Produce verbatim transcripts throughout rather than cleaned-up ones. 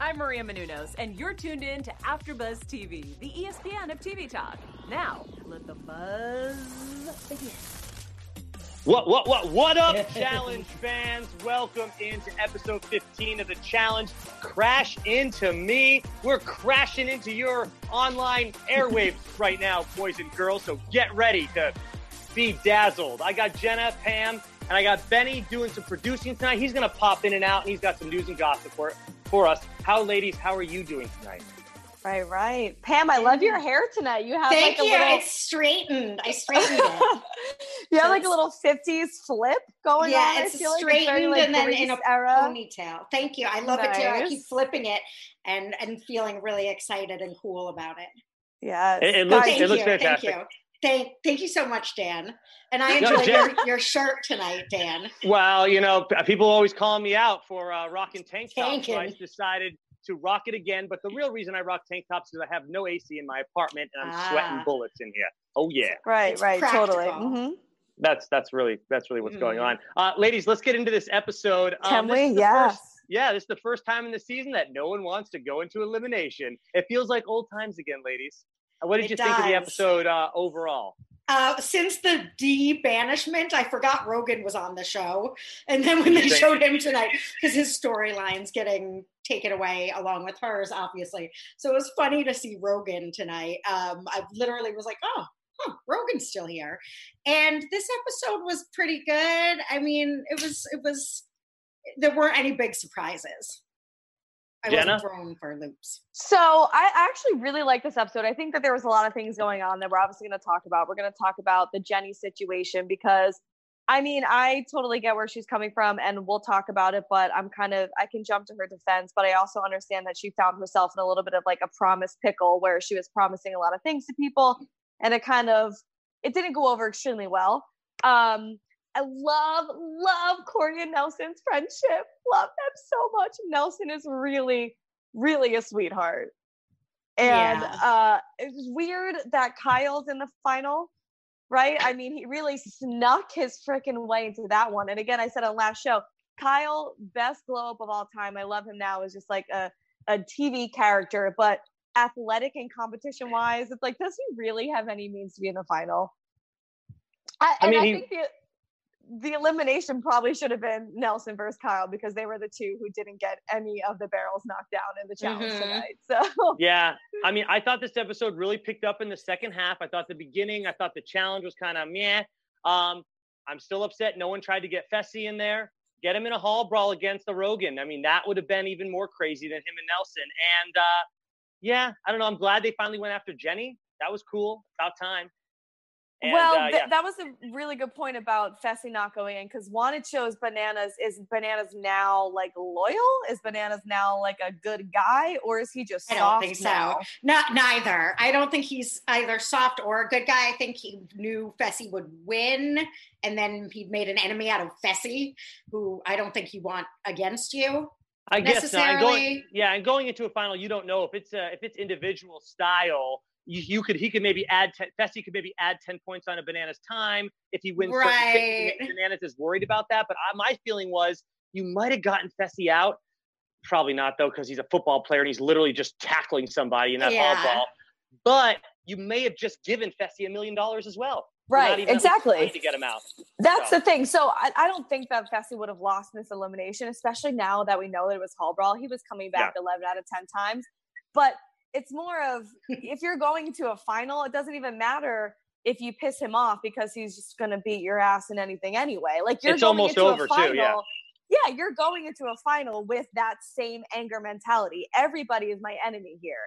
I'm Maria Menounos, and you're tuned in to AfterBuzz T V, the E S P N of T V talk. Now, let the buzz begin. What, what, what, what up, Challenge fans? Welcome into episode fifteen of The Challenge. Crash into me. We're crashing into your online airwaves right now, boys and girls, so get ready to be dazzled. I got Jenna, Pam, and I got Benny doing some producing tonight. He's going to pop in and out, and he's got some news and gossip for it. For us. How, ladies, how are you doing tonight? Right, right. Pam, I love your hair tonight. You have Thank like a you. little... It's straightened. I straightened it. You have so like a little fifties flip going yeah, on. Yeah, it's I feel straightened like it's very, like, and then in a era. ponytail. Thank you. I love nice. it too. I keep flipping it and, and feeling really excited and cool about it. Yes. It, it looks, Thank it you. looks fantastic. Thank you. Thank, thank you so much, Dan. And I enjoyed no, Jen, your, your shirt tonight, Dan. Well, you know, people always call me out for uh, rocking tank tops, so I decided to rock it again. But the real reason I rock tank tops is I have no A C in my apartment, and I'm ah. sweating bullets in here. Oh yeah, right, it's right, practical. totally. Mm-hmm. That's that's really that's really what's mm-hmm. going on, uh, ladies. Let's get into this episode. Can um, this we? Yes. First, yeah, this is the first time in the season that no one wants to go into elimination. It feels like old times again, ladies. What did it you does. think of the episode uh, overall? Uh, since the Dee banishment, I forgot Rogan was on the show. And then when they showed him tonight, because his storyline's getting taken away along with hers, obviously. So it was funny to see Rogan tonight. Um, I literally was like, oh, huh, Rogan's still here. And this episode was pretty good. I mean, it was, it was, there weren't any big surprises. I Jenna? wasn't thrown for loops. So I actually really like this episode. I think that there was a lot of things going on that we're obviously going to talk about. We're going to talk about the Jenny situation because, I mean, I totally get where she's coming from and we'll talk about it, but I'm kind of, I can jump to her defense, but I also understand that she found herself in a little bit of like a promise pickle where she was promising a lot of things to people and it kind of, it didn't go over extremely well. Um, I love, love Corey and Nelson's friendship. Love them so much. Nelson is really, really a sweetheart. And yeah. uh, it was weird that Kyle's in the final, right? I mean, he really snuck his freaking way into that one. And again, I said on last show, Kyle, best glow up of all time. I love him now. Is just like a, a T V character, but athletic and competition wise, it's like, does he really have any means to be in the final? I, I mean, I think he- the, The elimination probably should have been Nelson versus Kyle because they were the two who didn't get any of the barrels knocked down in the challenge mm-hmm. tonight. So yeah, I mean, I thought this episode really picked up in the second half. I thought the beginning, I thought the challenge was kind of meh. Um, I'm still upset no one tried to get Fessy in there, get him in a hall brawl against the Rogan. I mean, that would have been even more crazy than him and Nelson. And uh, yeah, I don't know. I'm glad they finally went after Jenny. That was cool. About time. And, well, uh, th- yeah. that was a really good point about Fessy not going in because one, it shows Bananas. Is Bananas now like loyal? Is Bananas now like a good guy, or is he just soft? I don't think now? so. Not neither. I don't think he's either soft or a good guy. I think he knew Fessy would win, and then he made an enemy out of Fessy, who I don't think you want against you. I guess not. And going, yeah, and going into a final, you don't know if it's uh, if it's individual style. You, you could, he could maybe add, ten, Fessy could maybe add ten points on a Banana's time if he wins. Right. Things, Bananas is worried about that. But I, my feeling was you might have gotten Fessy out. Probably not, though, because he's a football player and he's literally just tackling somebody in that yeah. hall ball. But you may have just given Fessy a million dollars as well. Right, exactly. To get him out. That's so. the thing. So I, I don't think that Fessy would have lost in this elimination, especially now that we know that it was hall brawl. He was coming back yeah. eleven out of ten times. But it's more of if you're going to a final, it doesn't even matter if you piss him off because he's just going to beat your ass in anything anyway. Like you're it's going almost into over a final, too. Yeah. yeah, you're going into a final with that same anger mentality. Everybody is my enemy here.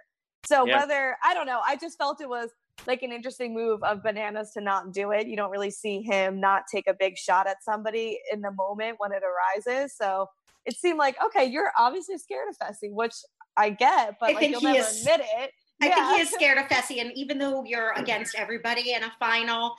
So yeah. whether I don't know, I just felt it was like an interesting move of Bananas to not do it. You don't really see him not take a big shot at somebody in the moment when it arises. So it seemed like okay, you're obviously scared of Fessy, which I get, but I like, think you'll he never is, admit it. I yeah. think he is scared of Fessy, and even though you're against everybody in a final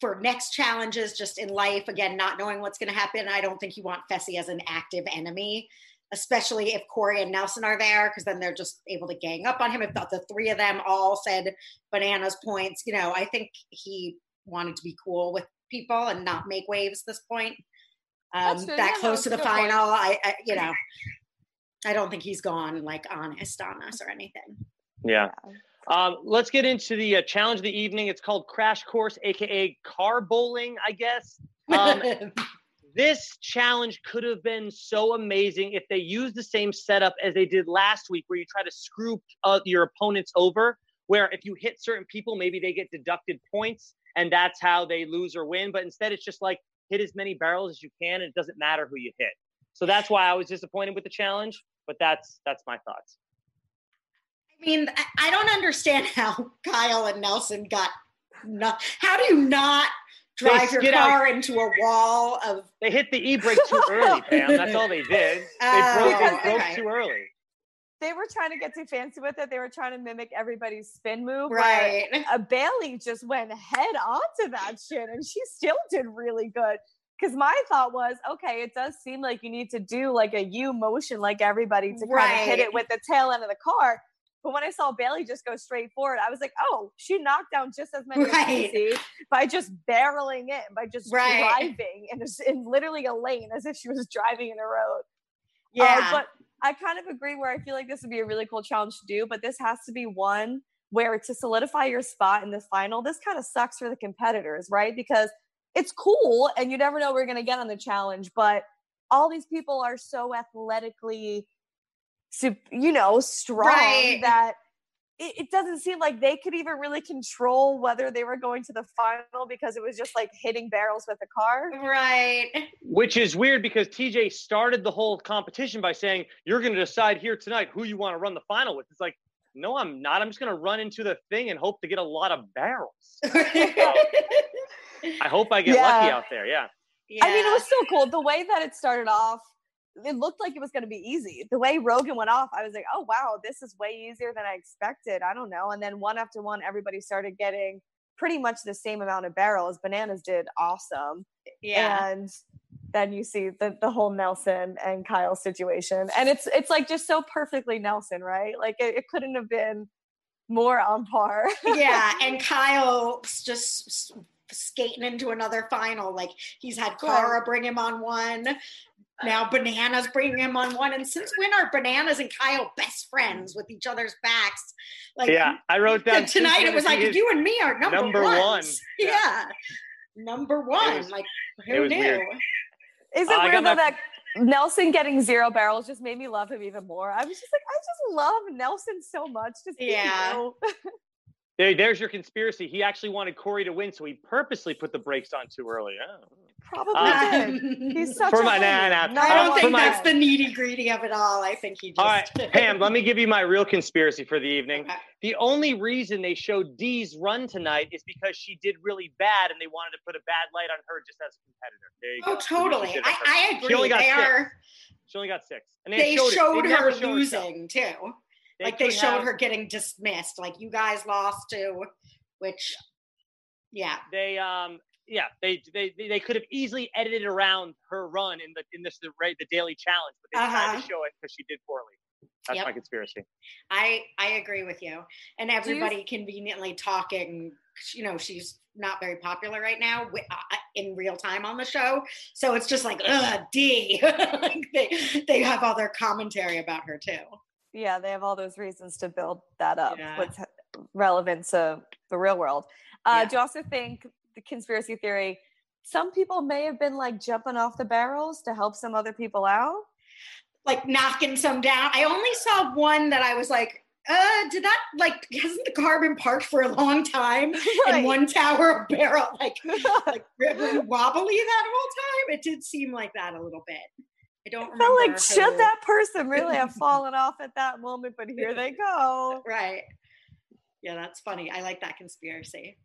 for next challenges, just in life, again, not knowing what's going to happen, I don't think you want Fessy as an active enemy, especially if Corey and Nelson are there, because then they're just able to gang up on him. If the, the three of them all said Bananas points, you know, I think he wanted to be cool with people and not make waves at this point. Um, that close to the final, I, I, you know. I don't think he's gone like honest on us or anything. Yeah. Um, let's get into the uh, challenge of the evening. It's called Crash Course, aka car bowling, I guess. Um, this challenge could have been so amazing if they used the same setup as they did last week, where you try to screw uh, your opponents over, where if you hit certain people, maybe they get deducted points, and that's how they lose or win. But instead, it's just like hit as many barrels as you can, and it doesn't matter who you hit. So that's why I was disappointed with the challenge, but that's that's my thoughts. I mean, I don't understand how Kyle and Nelson got not, how do you not drive your car out into a wall of... They hit the e-brake too early, Pam. That's all they did. They broke, uh, they broke okay. too early. They were trying to get too fancy with it. They were trying to mimic everybody's spin move. Right. A Bailey just went head on to that shit, and she still did really good. Because my thought was, okay, it does seem like you need to do like a U motion like everybody to right. kind of hit it with the tail end of the car. But when I saw Bailey just go straight forward, I was like, oh, she knocked down just as many right. as Casey by just barreling it, by just right. driving in, in literally a lane as if she was driving in a road. Yeah. Uh, but I kind of agree where I feel like this would be a really cool challenge to do, but this has to be one where to solidify your spot in the final. This kind of sucks for the competitors, right? Because it's cool, and you never know we're going to get on the challenge, but all these people are so athletically, you know, strong right. that it, it doesn't seem like they could even really control whether they were going to the final, because it was just like hitting barrels with a car. Right. Which is weird, because T J started the whole competition by saying, you're going to decide here tonight who you want to run the final with. It's like, no, I'm not. I'm just going to run into the thing and hope to get a lot of barrels. I hope I get yeah. lucky out there. Yeah. yeah. I mean, it was so cool. The way that it started off, it looked like it was going to be easy. The way Rogan went off, I was like, oh, wow, this is way easier than I expected. I don't know. And then one after one, everybody started getting pretty much the same amount of barrels. Bananas did awesome. Yeah. And then you see the, the whole Nelson and Kyle situation. And it's, it's like just so perfectly Nelson, right? Like it, it couldn't have been more on par. Yeah. And Kyle just skating into another final. Like he's had Cara bring him on one. Now Bananas bring him on one. And since when are Bananas and Kyle best friends with each other's backs? Like, yeah, I wrote down tonight. It was like, you and me are number, number ones. one. Yeah. yeah. Number one. Was, like, who knew? Weird. Is it uh, weird though my- that Nelson getting zero barrels just made me love him even more? I was just like, I just love Nelson so much. Just yeah. There, there's your conspiracy. He actually wanted Corey to win, so he purposely put the brakes on too early. Oh. Probably um, did. He's such for a my, nah, nah, nah, I don't uh, think that's my, the needy-greedy of it all. I think he just... All right, Pam, let me give you my real conspiracy for the evening. Okay. The only reason they showed Dee's run tonight is because she did really bad, and they wanted to put a bad light on her just as a competitor. There you oh, go. Oh, totally. I, I agree. She only got they six. Are, she only got six. And they, they showed, showed they her losing, herself. too. They like, they showed have, her getting dismissed. Like, you guys lost, too, which, yeah. They, um, yeah, they they they could have easily edited around her run in the in this the, the daily challenge, but they uh-huh. tried to show it because she did poorly. That's yep. my conspiracy. I, I agree with you. And everybody you- conveniently talking, you know, she's not very popular right now w- uh, in real time on the show. So it's just like, ugh, D. Like they, they have all their commentary about her, too. Yeah, they have all those reasons to build that up. Yeah. What's relevant to the real world. Uh, yeah. Do you also think the conspiracy theory, some people may have been like jumping off the barrels to help some other people out? Like knocking some down. I only saw one that I was like, uh, did that, like, hasn't the car been parked for a long time? Right. And one tower of barrel, like, like really wobbly that whole time? It did seem like that a little bit. I don't remember. I felt like, should that person really have fallen off at that moment? But here they go. Right. Yeah, that's funny. I like that conspiracy.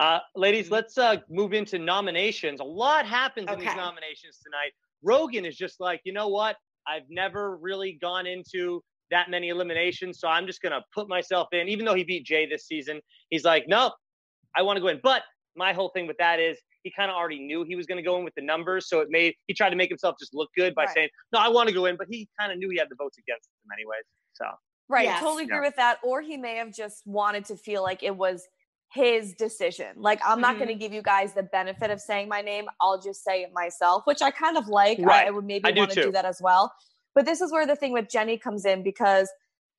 Uh, ladies, let's uh, move into nominations. A lot happens okay. in these nominations tonight. Rogan is just like, you know what? I've never really gone into that many eliminations, so I'm just going to put myself in. Even though he beat Jay this season, he's like, no, I want to go in. But my whole thing with that is, he kind of already knew he was going to go in with the numbers, so it made he tried to make himself just look good by right. saying, no, I want to go in, but he kind of knew he had the votes against him anyways. So right, yes. totally agree yeah. with that. Or he may have just wanted to feel like it was his decision. Like, I'm mm-hmm. not going to give you guys the benefit of saying my name. I'll just say it myself, which I kind of like. Right. I, I would maybe want to do, do that as well. But this is where the thing with Jenny comes in, because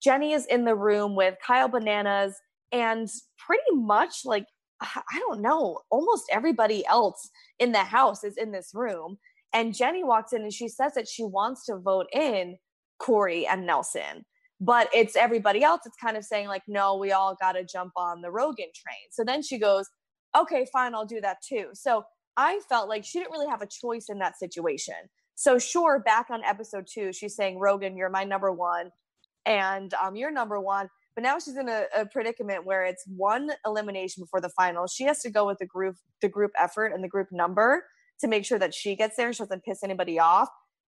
Jenny is in the room with Kyle, Bananas, and pretty much like, I don't know, almost everybody else in the house is in this room. And Jenny walks in and she says that she wants to vote in Corey and Nelson, but it's everybody else. It's kind of saying like, no, we all got to jump on the Rogan train. So then she goes, okay, fine, I'll do that too. So I felt like she didn't really have a choice in that situation. So sure, back on episode two, she's saying, Rogan, you're my number one, and um, you're number one. But now she's in a, a predicament where it's one elimination before the final. She has to go with the group, the group effort and the group number to make sure that she gets there and she doesn't piss anybody off.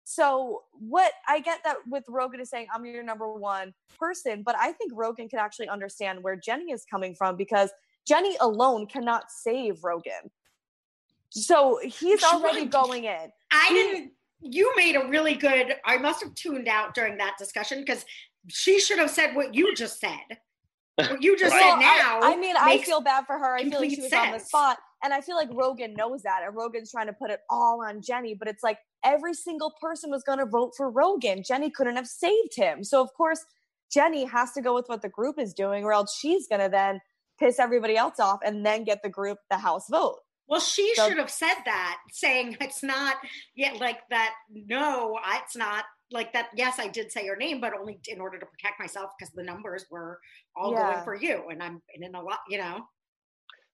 So what I get that with Rogan is saying, I'm your number one person, but I think Rogan can actually understand where Jenny is coming from, because Jenny alone cannot save Rogan. So he's already going in. I didn't, you made a really good, I must've tuned out during that discussion, because she should have said what you just said. What you just well, said now. I, I mean, I feel bad for her. I feel like she was sense. on the spot. And I feel like Rogan knows that. And Rogan's trying to put it all on Jenny. But it's like every single person was going to vote for Rogan. Jenny couldn't have saved him. So, of course, Jenny has to go with what the group is doing, or else she's going to then piss everybody else off and then get the group the house vote. Well, she so, should have said that, saying it's not yet like that. No, it's not. Like that, yes, I did say your name, but only in order to protect myself, because the numbers were all yeah. going for you, and I'm in a lot, you know.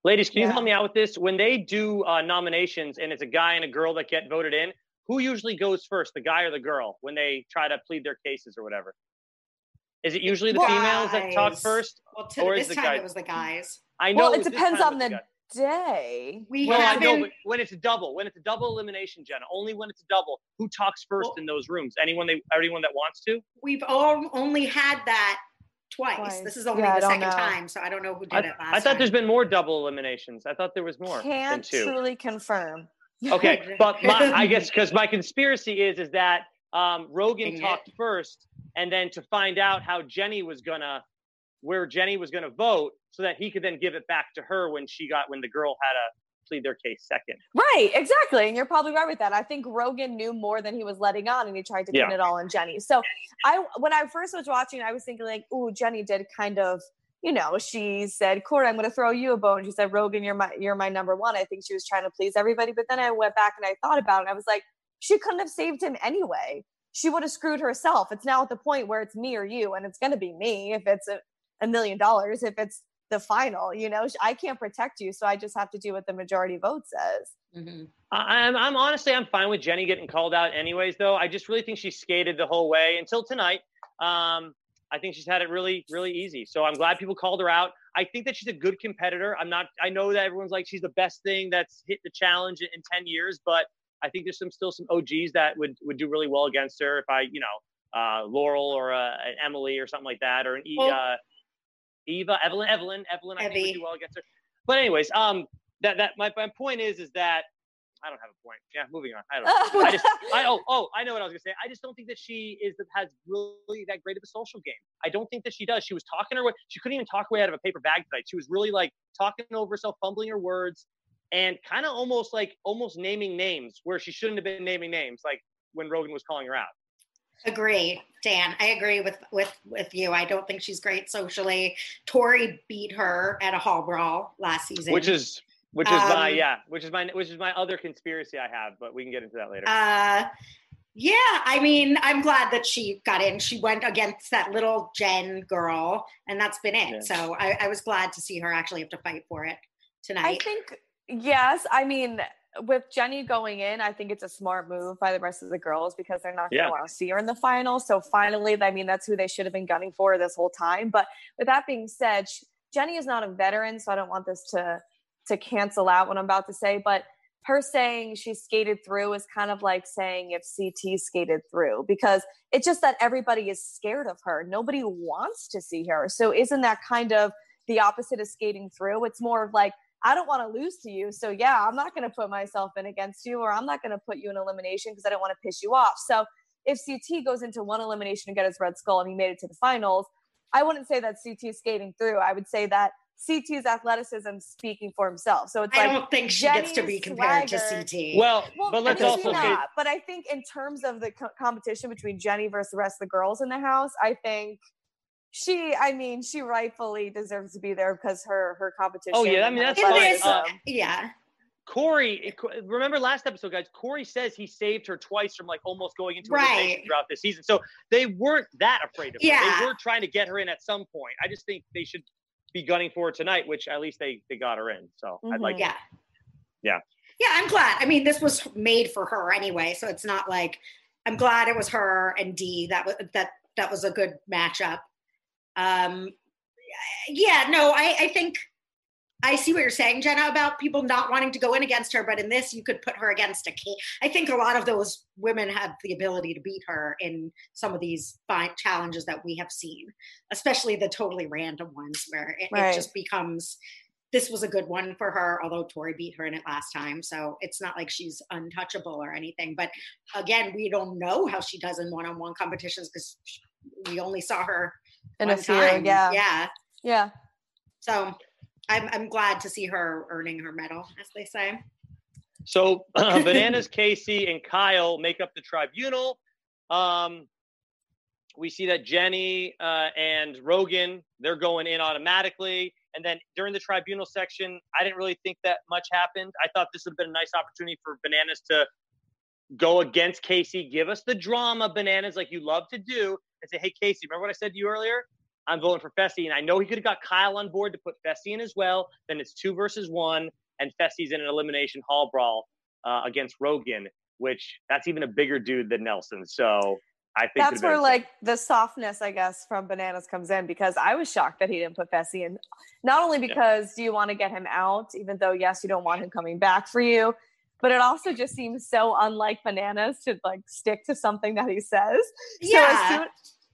Ladies, can yeah. you help me out with this? When they do uh, nominations and it's a guy and a girl that get voted in, who usually goes first, the guy or the girl, when they try to plead their cases or whatever? Is it usually the guys. females that talk first? Well, to or this is the time guys? It was the guys. I know. Well, it, it depends on the, the day. We well, haven't... I know, but when it's a double, when it's a double elimination, Jenna, only when it's a double, who talks first well, in those rooms? Anyone they, anyone that wants to? We've all only had that twice. twice. This is only yeah, the second know. time, so I don't know who did I, it last time. I thought time. there's been more double eliminations. I thought there was more Can't than two. truly confirm. Okay, but my, I guess because my conspiracy is, is that um, Rogan Dang talked it. first, and then to find out how Jenny was going to, where Jenny was going to vote, so that he could then give it back to her when she got, when the girl had to plead their case second. Right, exactly. And you're probably right with that. I think Rogan knew more than he was letting on, and he tried to pin yeah. it all on Jenny. So I, when I first was watching, I was thinking like, ooh, Jenny did kind of, you know, she said, Corey, I'm going to throw you a bone. She said, Rogan, you're my, you're my number one. I think she was trying to please everybody. But then I went back and I thought about it, and I was like, she couldn't have saved him anyway. She would have screwed herself. It's now at the point where it's me or you, and it's going to be me if it's a, a million dollars, if it's the final, you know, I can't protect you. So I just have to do what the majority vote says. Mm-hmm. I'm, I'm honestly, I'm fine with Jenny getting called out anyways, though. I just really think she skated the whole way until tonight. Um, I think she's had it really, really easy. So I'm glad people called her out. I think that she's a good competitor. I'm not, I know that everyone's like, she's the best thing that's hit the challenge in, in ten years, but I think there's some, still some O Gs that would, would do really well against her. If I, you know, uh, Laurel or, uh, an Emily or something like that, or an, well, uh, Eva, Evelyn, Evelyn, Evelyn, I Evie. think would do well against her. But anyways, um, that, that, my, my point is, is that, I don't have a point. Yeah, moving on. I don't know. I just, I, oh, oh, I know what I was going to say. I just don't think that she is, has really that great of a social game. I don't think that she does. She was talking her way. She couldn't even talk her way out of a paper bag tonight. She was really like talking over herself, fumbling her words, and kind of almost like, almost naming names where she shouldn't have been naming names, like when Rogan was calling her out. Agree, Dan. I agree with, with, with you. I don't think she's great socially. Tori beat her at a hall brawl last season, which is which is um, my yeah, which is my which is my other conspiracy I have, but we can get into that later. Uh, yeah, I mean, I'm glad that she got in. She went against that little Jen girl, and that's been it. Yeah. So I, I was glad to see her actually have to fight for it tonight. I think yes. I mean, with Jenny going in, I think it's a smart move by the rest of the girls, because they're not going to yeah. want to see her in the final. So finally, I mean, that's who they should have been gunning for this whole time. But with that being said, she, Jenny is not a veteran, so I don't want this to, to cancel out what I'm about to say. But her saying she skated through is kind of like saying if C T skated through, because it's just that everybody is scared of her. Nobody wants to see her. So isn't that kind of the opposite of skating through? It's more of like, I don't want to lose to you. So yeah, I'm not going to put myself in against you, or I'm not going to put you in elimination because I don't want to piss you off. So if C T goes into one elimination and gets his red skull and he made it to the finals, I wouldn't say that C T is skating through. I would say that C T's athleticism speaking for himself. So it's I like I don't think she Jenny's gets to be compared swagger. to C T. Well, well but let's also not, but I think in terms of the co- competition between Jenny versus the rest of the girls in the house, I think she, I mean, she rightfully deserves to be there because her her competition. Oh yeah, I mean that's this, um, yeah. Corey, remember last episode, guys, Corey says he saved her twice from like almost going into elimination right. throughout this season. So they weren't that afraid of her. Yeah. They were trying to get her in at some point. I just think they should be gunning for her tonight, which at least they, they got her in. So mm-hmm. I'd like yeah. to. Yeah. Yeah, I'm glad. I mean, this was made for her anyway. So it's not like, I'm glad it was her and Dee. That was, that, that was a good matchup. Um, yeah, no, I, I think, I see what you're saying, Jenna, about people not wanting to go in against her, but in this, you could put her against a king. I think a lot of those women have the ability to beat her in some of these challenges that we have seen, especially the totally random ones where it, right. it just becomes, this was a good one for her, although Tori beat her in it last time, so it's not like she's untouchable or anything. But again, we don't know how she does in one-on-one competitions because we only saw her in one a few, time. Yeah. Yeah. Yeah. So... I'm, I'm glad to see her earning her medal, as they say. So, uh, Bananas, Casey, and Kyle make up the tribunal. Um, we see that Jenny uh, and Rogan, they're going in automatically. And then during the tribunal section, I didn't really think that much happened. I thought this would have been a nice opportunity for Bananas to go against Casey, give us the drama, Bananas, like you love to do, and say, hey, Casey, remember what I said to you earlier? I'm voting for Fessy, and I know he could have got Kyle on board to put Fessy in as well. Then it's two versus one, and Fessy's in an elimination hall brawl uh, against Rogan, which that's even a bigger dude than Nelson. So I think that's where like the softness, I guess, from Bananas comes in, because I was shocked that he didn't put Fessy in. Not only because yeah. do you want to get him out, even though yes, you don't want him coming back for you, but it also just seems so unlike Bananas to like stick to something that he says. Yeah. So as soon-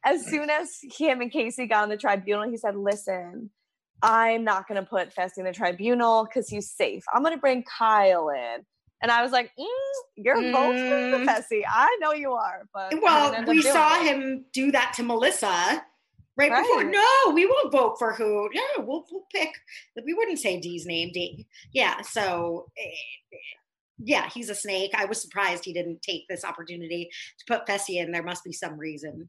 As soon as him and Casey got on the tribunal, he said, listen, I'm not going to put Fessy in the tribunal because he's safe. I'm going to bring Kyle in. And I was like, mm, you're mm. both with Fessy. I know you are. But well, we saw it. him do that to Melissa right, right before. No, we won't vote for who. No, yeah, we'll, we'll pick. We wouldn't say Dee's name, Dee. Yeah, so... Yeah, he's a snake. I was surprised he didn't take this opportunity to put Fessy in. There must be some reason.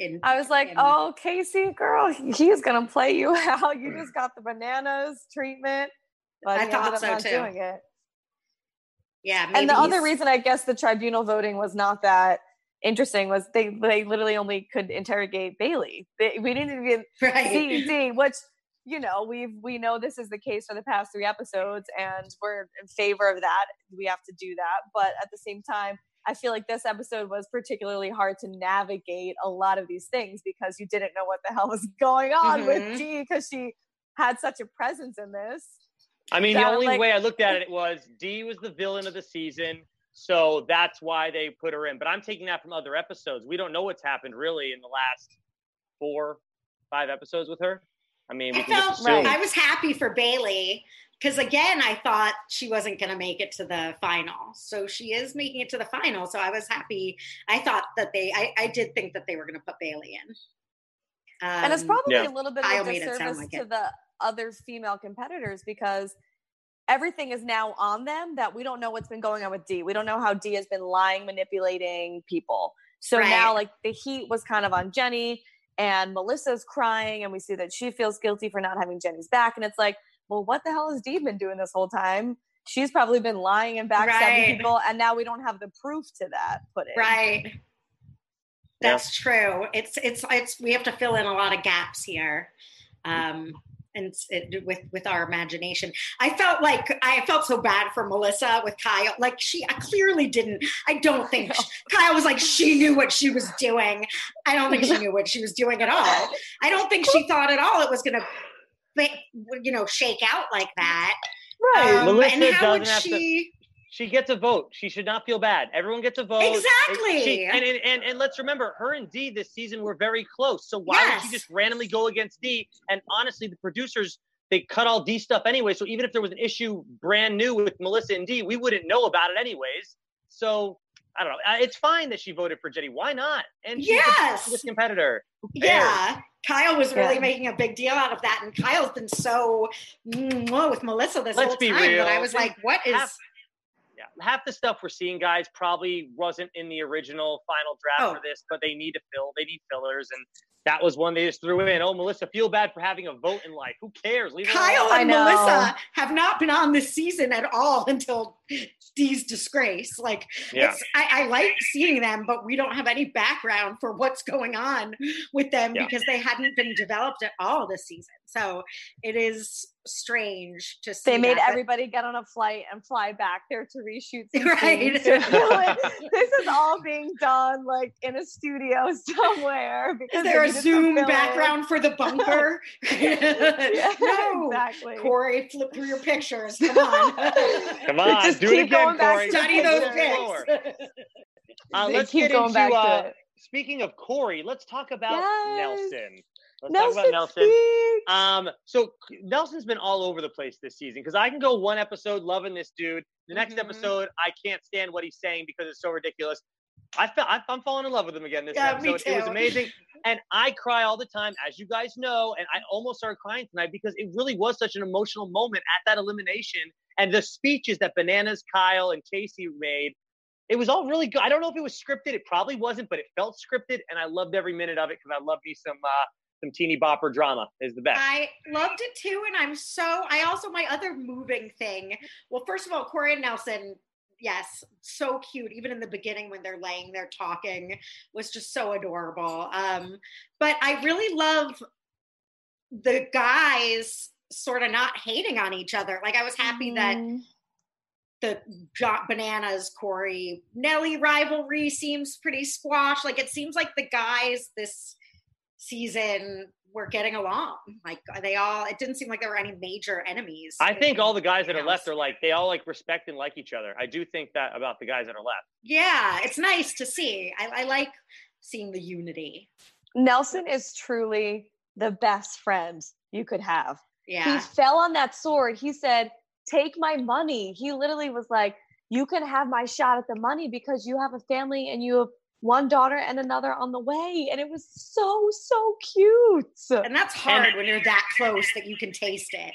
In, I was like, in, oh, Casey, girl, he's going to play you out. You just got the Bananas treatment. But I he thought ended up so, not too. Doing it. Yeah. Maybe and the other reason I guess the tribunal voting was not that interesting was they, they literally only could interrogate Bailey. They, we didn't even right. see D, which, you know, we we know this is the case for the past three episodes, and we're in favor of that. We have to do that. But at the same time, I feel like this episode was particularly hard to navigate a lot of these things because you didn't know what the hell was going on mm-hmm. with Dee because she had such a presence in this. I mean, so the only like- way I looked at it was Dee was the villain of the season, so that's why they put her in. But I'm taking that from other episodes. We don't know what's happened really in the last four, five episodes with her. I mean, we I, can felt, just assume. Right. I was happy for Bailey. Because, again, I thought she wasn't going to make it to the final. So she is making it to the final. So I was happy. I thought that they – I I did think that they were going to put Bailey in. Um, and it's probably yeah. a little bit of a disservice like to it. the other female competitors because everything is now on them that we don't know what's been going on with Dee. We don't know how Dee has been lying, manipulating people. So right. now, like, the heat was kind of on Jenny, and Melissa's crying, and we see that she feels guilty for not having Jenny's back. And it's like – well, what the hell has Dee been doing this whole time? She's probably been lying and backstabbing right. people, and now we don't have the proof to that put in. Right. That's yeah. true. It's it's it's we have to fill in a lot of gaps here, um, and it, with with our imagination. I felt like I felt so bad for Melissa with Kyle. Like she I clearly didn't. I don't think she, Kyle was like she knew what she was doing. I don't think she knew what she was doing at all. I don't think she thought at all it was gonna. You know, shake out like that. Right. Um, Melissa and how doesn't would have she... to, she gets a vote. She should not feel bad. Everyone gets a vote. Exactly. And, she, and, and, and, and let's remember, her and Dee this season were very close. So why yes. would she just randomly go against Dee? And honestly, the producers, they cut all Dee stuff anyway. So even if there was an issue brand new with Melissa and Dee, we wouldn't know about it anyways. So I don't know. Uh, it's fine that she voted for Jenny. Why not? And she's yes. a competitor. Yeah. Kyle was really yeah. making a big deal out of that. And Kyle's been so mm, with Melissa this Let's whole time. Real. But I was like, what is... Half, yeah, half the stuff we're seeing, guys, probably wasn't in the original final draft oh. for this, but they need to fill. They need fillers. And that was one they just threw in. Oh, Melissa, feel bad for having a vote in life. Who cares? Leave Kyle and Melissa have not been on this season at all until Dee's disgrace. Like, yeah. it's, I, I like seeing them, but we don't have any background for what's going on with them yeah. because they hadn't been developed at all this season. So it is strange to see. They made that. everybody get on a flight and fly back there to reshoot some right. like, this is all being done like in a studio somewhere. Because is there a Zoom background for the bunker? yeah, no, exactly. Corey, flip through your pictures. Come on, come on, just do it again, Corey. Study those pics. Uh, let's keep get going into, back uh, to it. Speaking of Corey, let's talk about yes. Nelson. Let's Nelson talk about Nelson. Speaks. Um, so Nelson's been all over the place this season because I can go one episode loving this dude. The next mm-hmm. episode, I can't stand what he's saying because it's so ridiculous. I fe- I'm falling in love with him again this yeah, episode. It was amazing. And I cry all the time, as you guys know. And I almost started crying tonight because it really was such an emotional moment at that elimination. And the speeches that Bananas, Kyle, and Casey made, it was all really good. I don't know if it was scripted. It probably wasn't, but it felt scripted. And I loved every minute of it because I loved me some... Uh, Some teeny bopper drama is the best. I loved it too. And I'm so, I also, my other moving thing. Well, first of all, Corey and Nelson, yes, so cute. Even in the beginning when they're laying there talking was just so adorable. Um, but I really love the guys sort of not hating on each other. Like I was happy mm. that the Bananas, Corey, Nelly rivalry seems pretty squashed. Like it seems like the guys this season we're getting along. Like they all, it didn't seem like there were any major enemies. I think all the guys that are left are like, they all like respect and like each other. I do think that about the guys that are left. Yeah, it's nice to see. I, I like seeing the unity. Nelson is truly the best friend you could have. Yeah. He fell on that sword. He said, take my money. He literally was like, you can have my shot at the money because you have a family and you have one daughter and another on the way. And it was so, so cute. And that's hard and, when you're that close that you can taste it.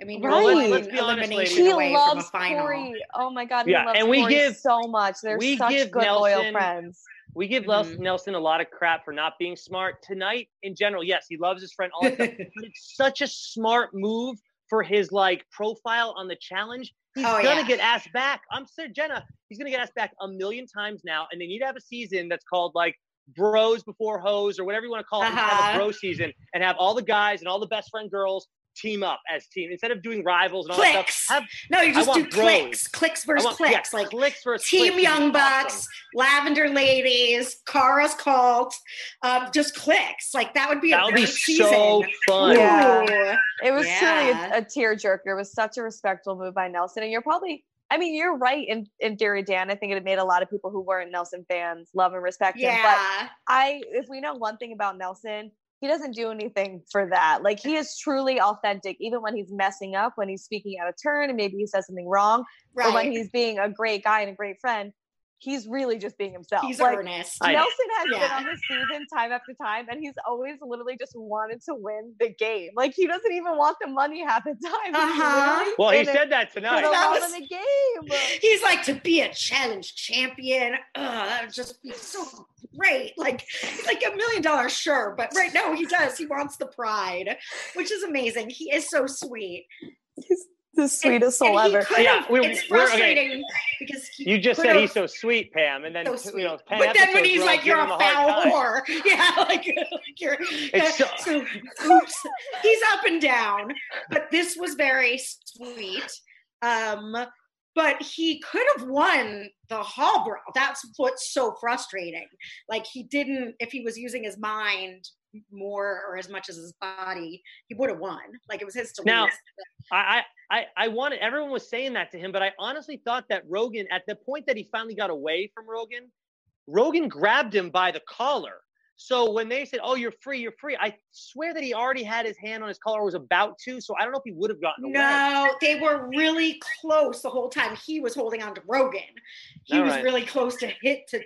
I mean, right. Well, let's be honest, he away loves from a final. Corey. Oh my God. He yeah. loves and we Corey give, so much. They're we such give good, Nelson, loyal friends. We give mm-hmm. Nelson a lot of crap for not being smart. Tonight, in general, yes, he loves his friend. All that stuff, but it's such a smart move for his like profile on the challenge. He's oh, going to yeah. get asked back. I'm Sir Jenna. He's going to get asked back a million times now. And they need to have a season that's called like bros before hoes or whatever you want to call it. Uh-huh. Have a bro season and have all the guys and all the best friend girls team up as team. Instead of doing rivals and all clicks. That stuff. Have, no, you just do bros. clicks. Clicks versus want, clicks. Yes, like clicks versus Team clicks Young Bucks, awesome. Lavender Ladies, Cara's Cult. Um, just clicks. Like that would be that a would great be season. So fun. Yeah. It was yeah. truly a, a tearjerker. It was such a respectful move by Nelson. And you're probably... I mean, you're right in, in theory, Dan. I think it had made a lot of people who weren't Nelson fans love and respect yeah. him. But I, if we know one thing about Nelson, he doesn't do anything for that. Like, he is truly authentic, even when he's messing up, when he's speaking out of turn, and maybe he says something wrong, right. or when he's being a great guy and a great friend. He's really just being himself. He's like, earnest. Nelson has yeah. been on this season time after time, and he's always literally just wanted to win the game. Like, he doesn't even want the money half the time. Uh-huh. He's well, he said that tonight. For the that was, the game. He's like, to be a challenge champion, uh, that would just be so great. Like, like a million dollars, sure. But right now, he does. He wants the pride, which is amazing. He is so sweet. He's the sweetest and, soul and ever. Yeah, we, it's frustrating okay. because he you just said he's so sweet, Pam, and then so you know, Pam but then when he's like, "You're a foul whore," yeah, like, like you're. It's uh, so, oops, he's up and down, but this was very sweet. Um, but he could have won the hall brawl. That's what's so frustrating. Like he didn't. If he was using his mind more or as much as his body, he would have won. Like it was his to now, lose. I. I I, I wanted, everyone was saying that to him, but I honestly thought that Rogan, at the point that he finally got away from Rogan, Rogan grabbed him by the collar. So when they said, oh, you're free, you're free, I swear that he already had his hand on his collar or was about to, so I don't know if he would have gotten away. No, they were really close the whole time. He was holding on to Rogan. He All was right. really close to hit to,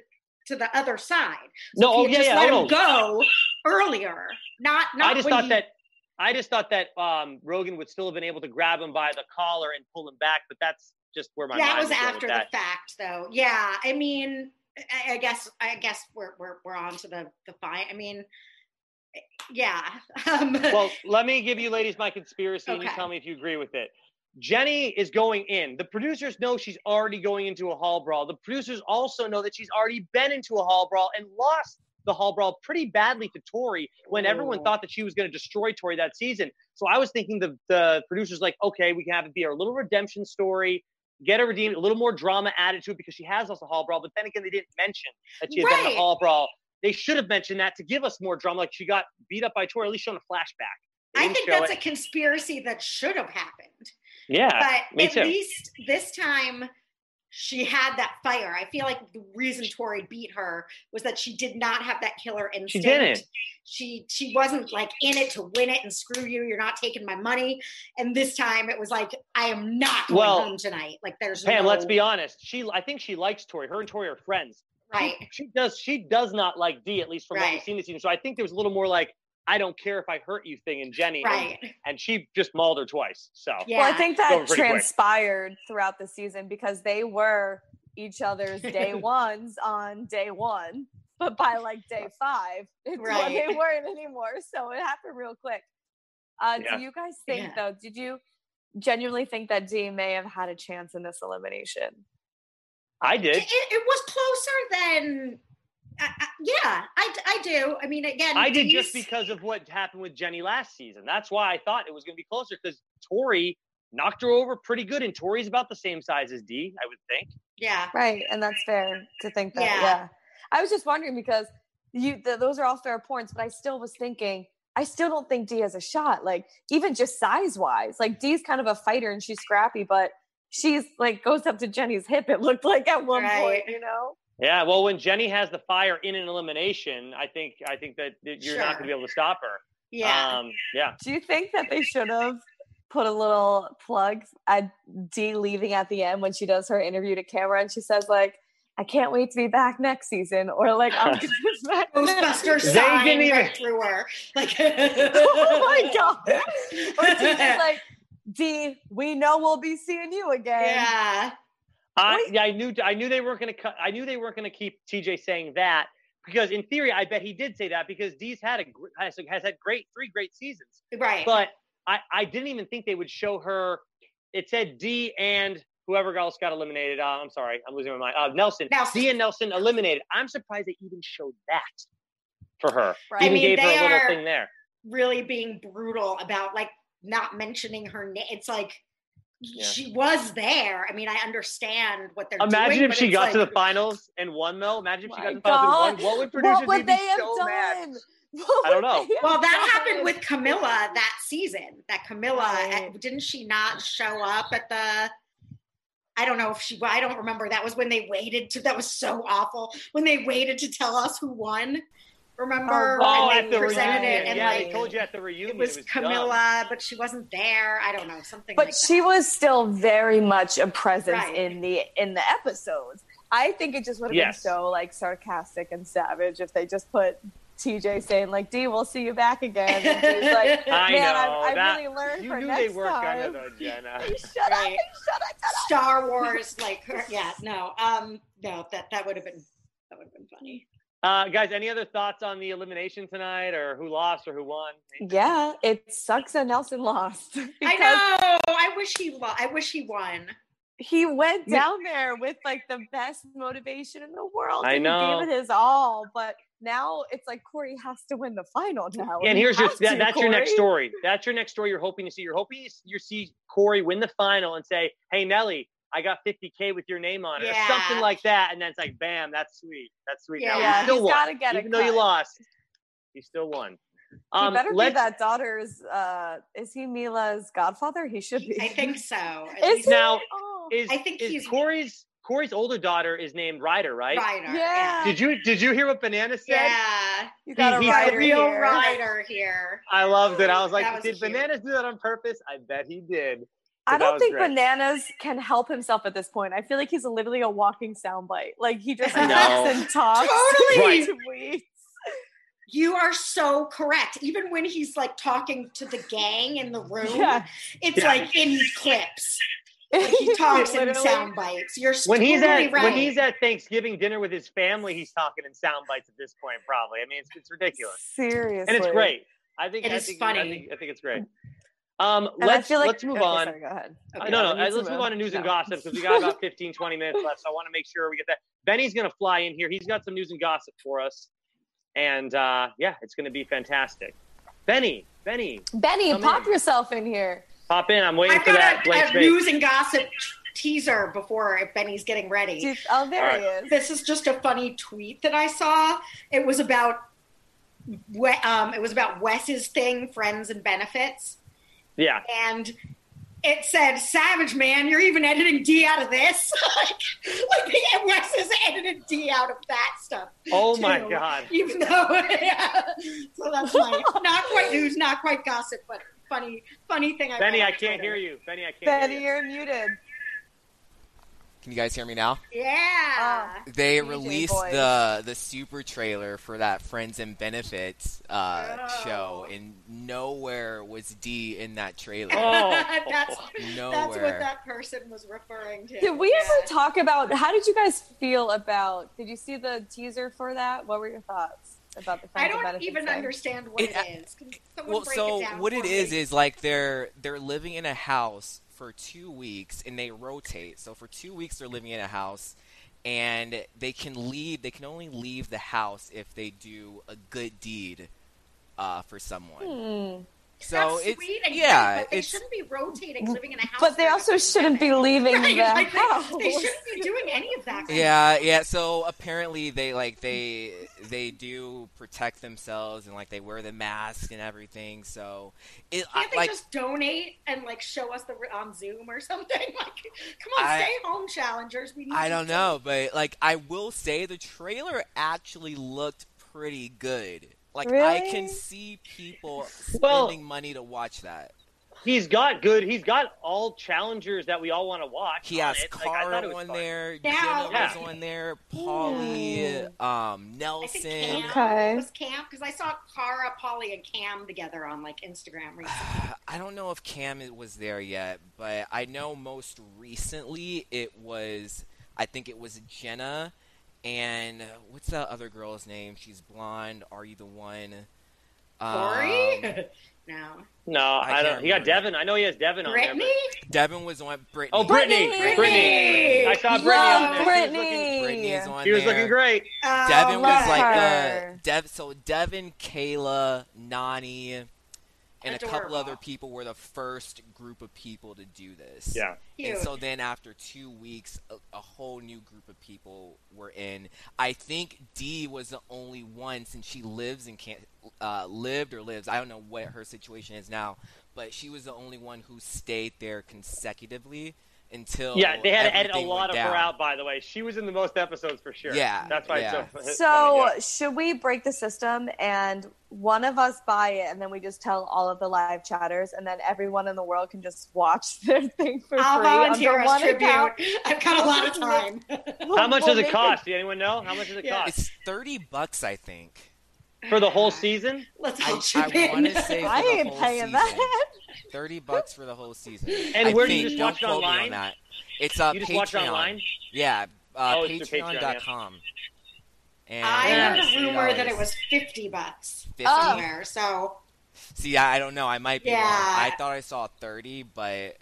to the other side. So no, oh, yeah, just yeah, let oh, him no. go earlier. Not, not I just thought he, that I just thought that um, Rogan would still have been able to grab him by the collar and pull him back, but that's just where my yeah, mind was going with that. That was after the fact, though. Yeah, I mean... I guess I guess we're we're we're on to the the fine. I mean, yeah. Um, well, let me give you ladies my conspiracy, okay, and you tell me if you agree with it. Jenny is going in. The producers know she's already going into a hall brawl. The producers also know that she's already been into a hall brawl and lost the hall brawl pretty badly to Tori when Ooh. everyone thought that she was going to destroy Tori that season. So I was thinking the the producers like, okay, we can have it be our little redemption story. Get her redeemed, a little more drama attitude because she has lost a hall brawl. But then again, they didn't mention that she had right. done a hall brawl. They should have mentioned that to give us more drama. Like she got beat up by Tori, at least shown a flashback. They I think that's it. a conspiracy that should have happened. Yeah, but at too. least this time she had that fire. I feel like the reason Tori beat her was that she did not have that killer instinct. She didn't. She she wasn't like in it to win it and screw you. You're not taking my money. And this time it was like, I am not going well, home tonight. Like there's Pam, no... let's be honest. She I think she likes Tori. Her and Tori are friends. Right. She, she does she does not like Dee, at least from right. what we've seen this season. So I think there was a little more like, I don't care if I hurt you thing in Jenny. Right. And, and she just mauled her twice. So yeah. Well, I think that transpired quick. throughout the season because they were each other's day ones on day one. But by like day five, it's right. well, they weren't anymore. So it happened real quick. Uh, yeah. Do you guys think yeah. though, did you genuinely think that Dee may have had a chance in this elimination? I did. It, it was closer than... Uh, yeah, I, I do. I mean, again, I did these... just because of what happened with Jenny last season. That's why I thought it was going to be closer because Tori knocked her over pretty good, and Tori's about the same size as Dee, I would think. Yeah, right, and that's fair to think that. Yeah, yeah. I was just wondering because you the, those are all fair points, but I still was thinking I still don't think Dee has a shot. Like even just size wise, like Dee's kind of a fighter and she's scrappy, but she's like goes up to Jenny's hip. It looked like at one right. point, you know. Yeah, well, when Jenny has the fire in an elimination, I think I think that you're sure. not going to be able to stop her. Yeah. Um, yeah. Do you think that they should have put a little plug at Dee leaving at the end when she does her interview to camera and she says, like, I can't wait to be back next season, or like, I'm back Ghostbusters sign didn't even... right through her. Like, oh, my God. Or she's like, Dee, we know we'll be seeing you again. Yeah. I, yeah, I knew I knew they weren't going to cut. I knew they weren't going to keep T J saying that because, in theory, I bet he did say that because Dee's had a has, has had great three great seasons. Right. But I, I didn't even think they would show her. It said Dee and whoever else got eliminated. Uh, I'm sorry, I'm losing my mind. Uh, Nelson. Nelson. Dee and Nelson eliminated. I'm surprised they even showed that for her. Right. I mean, gave they her a little are thing there. Really being brutal about like not mentioning her name. It's like. Yeah. She was there. I mean, I understand what they're Imagine doing. Imagine if she got like, to the finals and won, though. Imagine if she got to the finals God. and won. What would producers what would be so done? mad? What I don't know. Well, that done? happened with Camilla that season. That Camilla, right. didn't she not show up at the... I don't know if she, I don't remember. That was when they waited to, that was so awful. When they waited to tell us who won. Remember oh, when they presented reunion. it and yeah, like they told you at the reunion it was, it was Camilla, dumb. but she wasn't there. I don't know something. But like she that. was still very much a presence right. in the in the episodes. I think it just would have yes. been so like sarcastic and savage if they just put T J saying like, "Dee, we'll see you back again." And Dee's like, "Man, I, know, I, I that, really learned you for knew next they were time." Though, Jenna. Shut, right. up, shut up! Shut up! Star Wars, like, her, yeah, no, um, no, that that would have been that would have been funny. Uh, guys, any other thoughts on the elimination tonight or who lost or who won? Yeah, it sucks that Nelson lost. I know. I wish he lo- I wish he won. He went down there with like the best motivation in the world. I and know. He gave it his all, but now it's like Corey has to win the final now. And, and here's your that, to, that's Corey. your next story. That's your next story you're hoping to see. You're hoping you see Corey win the final and say, "Hey, Nelly, I got fifty K with your name on it," yeah. or something like that. And then it's like, bam, that's sweet. That's sweet. Yeah, yeah. Still he's got to get it. Even though you lost, he still won. Um, he better let's... be that daughter's, uh, is he Mila's godfather? He should be. I think so. Is he? Now, oh. is, I think is he's... Corey's, Corey's older daughter is named Ryder, right? Ryder. Yeah. Did you did you hear what Banana said? Yeah. You got he, a Ryder real here. Ryder here. I loved it. I was like, was did cute. Bananas do that on purpose? I bet he did. I don't think great. Bananas can help himself at this point. I feel like he's literally a walking soundbite. Like he just laughs and talks. Totally. Right. You are so correct. Even when he's like talking to the gang in the room, yeah. it's yeah. like in clips. Like he talks in sound bites. You're when he's at right. when he's at Thanksgiving dinner with his family, he's talking in sound bites at this point. Probably. I mean, it's it's ridiculous. Seriously, and it's great. I think it I is think, funny. I think, I think it's great. Um, and let's like, let's move okay, on. Sorry, go ahead. Okay, uh, no, no, let's move, move on to news no. and gossip because we got about fifteen, twenty minutes left. So I want to make sure we get that. Benny's gonna fly in here. He's got some news and gossip for us, and uh, yeah, it's gonna be fantastic. Benny, Benny, Benny, pop in. yourself in here. Pop in. I'm waiting I've for that. I've got a news and gossip teaser before Benny's getting ready. Dude, oh, there right. he is. This is just a funny tweet that I saw. It was about um, it was about Wes's thing, friends and benefits. Yeah. And it said, "Savage man, you're even editing D out of this." like, like the Wes has edited D out of that stuff. Oh too, my God! Even though, yeah. so that's my not quite news, not quite gossip, but. Funny, funny thing. I Benny, I can't hear you. Benny, I can't Benny, hear you. Benny, you're muted. Can you guys hear me now? Yeah. Uh, they D J released boys. the the super trailer for that Friends and Benefits uh, oh. show, and nowhere was Dee in that trailer. Oh, that's, nowhere. That's what that person was referring to. Did we yeah. ever talk about? How did you guys feel about? Did you see the teaser for that? What were your thoughts? About the I don't even thing. understand what it, it is. Can well, break so it down what it me? is is like they're they're living in a house for two weeks and they rotate. So for two weeks they're living in a house, and they can leave. They can only leave the house if they do a good deed uh, for someone. Hmm. So that's it's sweet and yeah, good, but they it's, shouldn't be rotating living in a house. But they also shouldn't be leaving right, the like house. They, they shouldn't be doing any of that. Yeah, yeah. So apparently they like they they do protect themselves and like they wear the mask and everything. So it can't I, they like, just donate and like show us the on Zoom or something? Like, come on, I, stay home, challengers. We need I don't know, but like I will say the trailer actually looked pretty good. Like, really? I can see people spending well, money to watch that. He's got good. He's got all challengers that we all want to watch. He has Cara like, on fun. there. Now, Jenna yeah. was on there. Pauly, yeah. um, Nelson. Cam okay. was Cam, because I saw Cara, Pauly, and Cam together on, like, Instagram recently. I don't know if Cam was there yet, but I know most recently it was, I think it was Jenna. And what's that other girl's name? She's blonde. Are you the one? Tori? Um, no. No, I, I don't. He got Devin. I know he has Devin Brittany? on there. Brittany? Devin was on Brittany. Oh, Brittany. Brittany. Brittany. I saw Brittany love on there. Brittany. She was looking, Brittany's on she was there. looking great. Oh, Devin was like the Dev. So Devin, Kayla, Nani. And Adorable. a couple other people were the first group of people to do this. Yeah. Huge. And so then after two weeks, a, a whole new group of people were in. I think Dee was the only one, since she lives and can't uh, lived or lives. I don't know what her situation is now, but she was the only one who stayed there consecutively until yeah. They had to edit a lot of down. her out. By the way, she was in the most episodes for sure. Yeah. That's why. Yeah. It's so, so funny, yeah. should we break the system and? One of us buy it, and then we just tell all of the live chatters, and then everyone in the world can just watch their thing for I'll free. I'll volunteer as tribute. Account. I've got a lot of time. How much does it cost? Do anyone know? How much does it yeah. cost? It's thirty bucks, I think. For the whole season? Let's I, I want to say I ain't paying season. that. thirty bucks for the whole season. And I where think, do you just watch it online? On that. It's uh, you just Patreon. watch online? Yeah, uh, oh, patreon dot com. And I heard a rumor that it was fifty bucks somewhere, so. See, I don't know. I might be yeah. wrong. I thought I saw thirty, but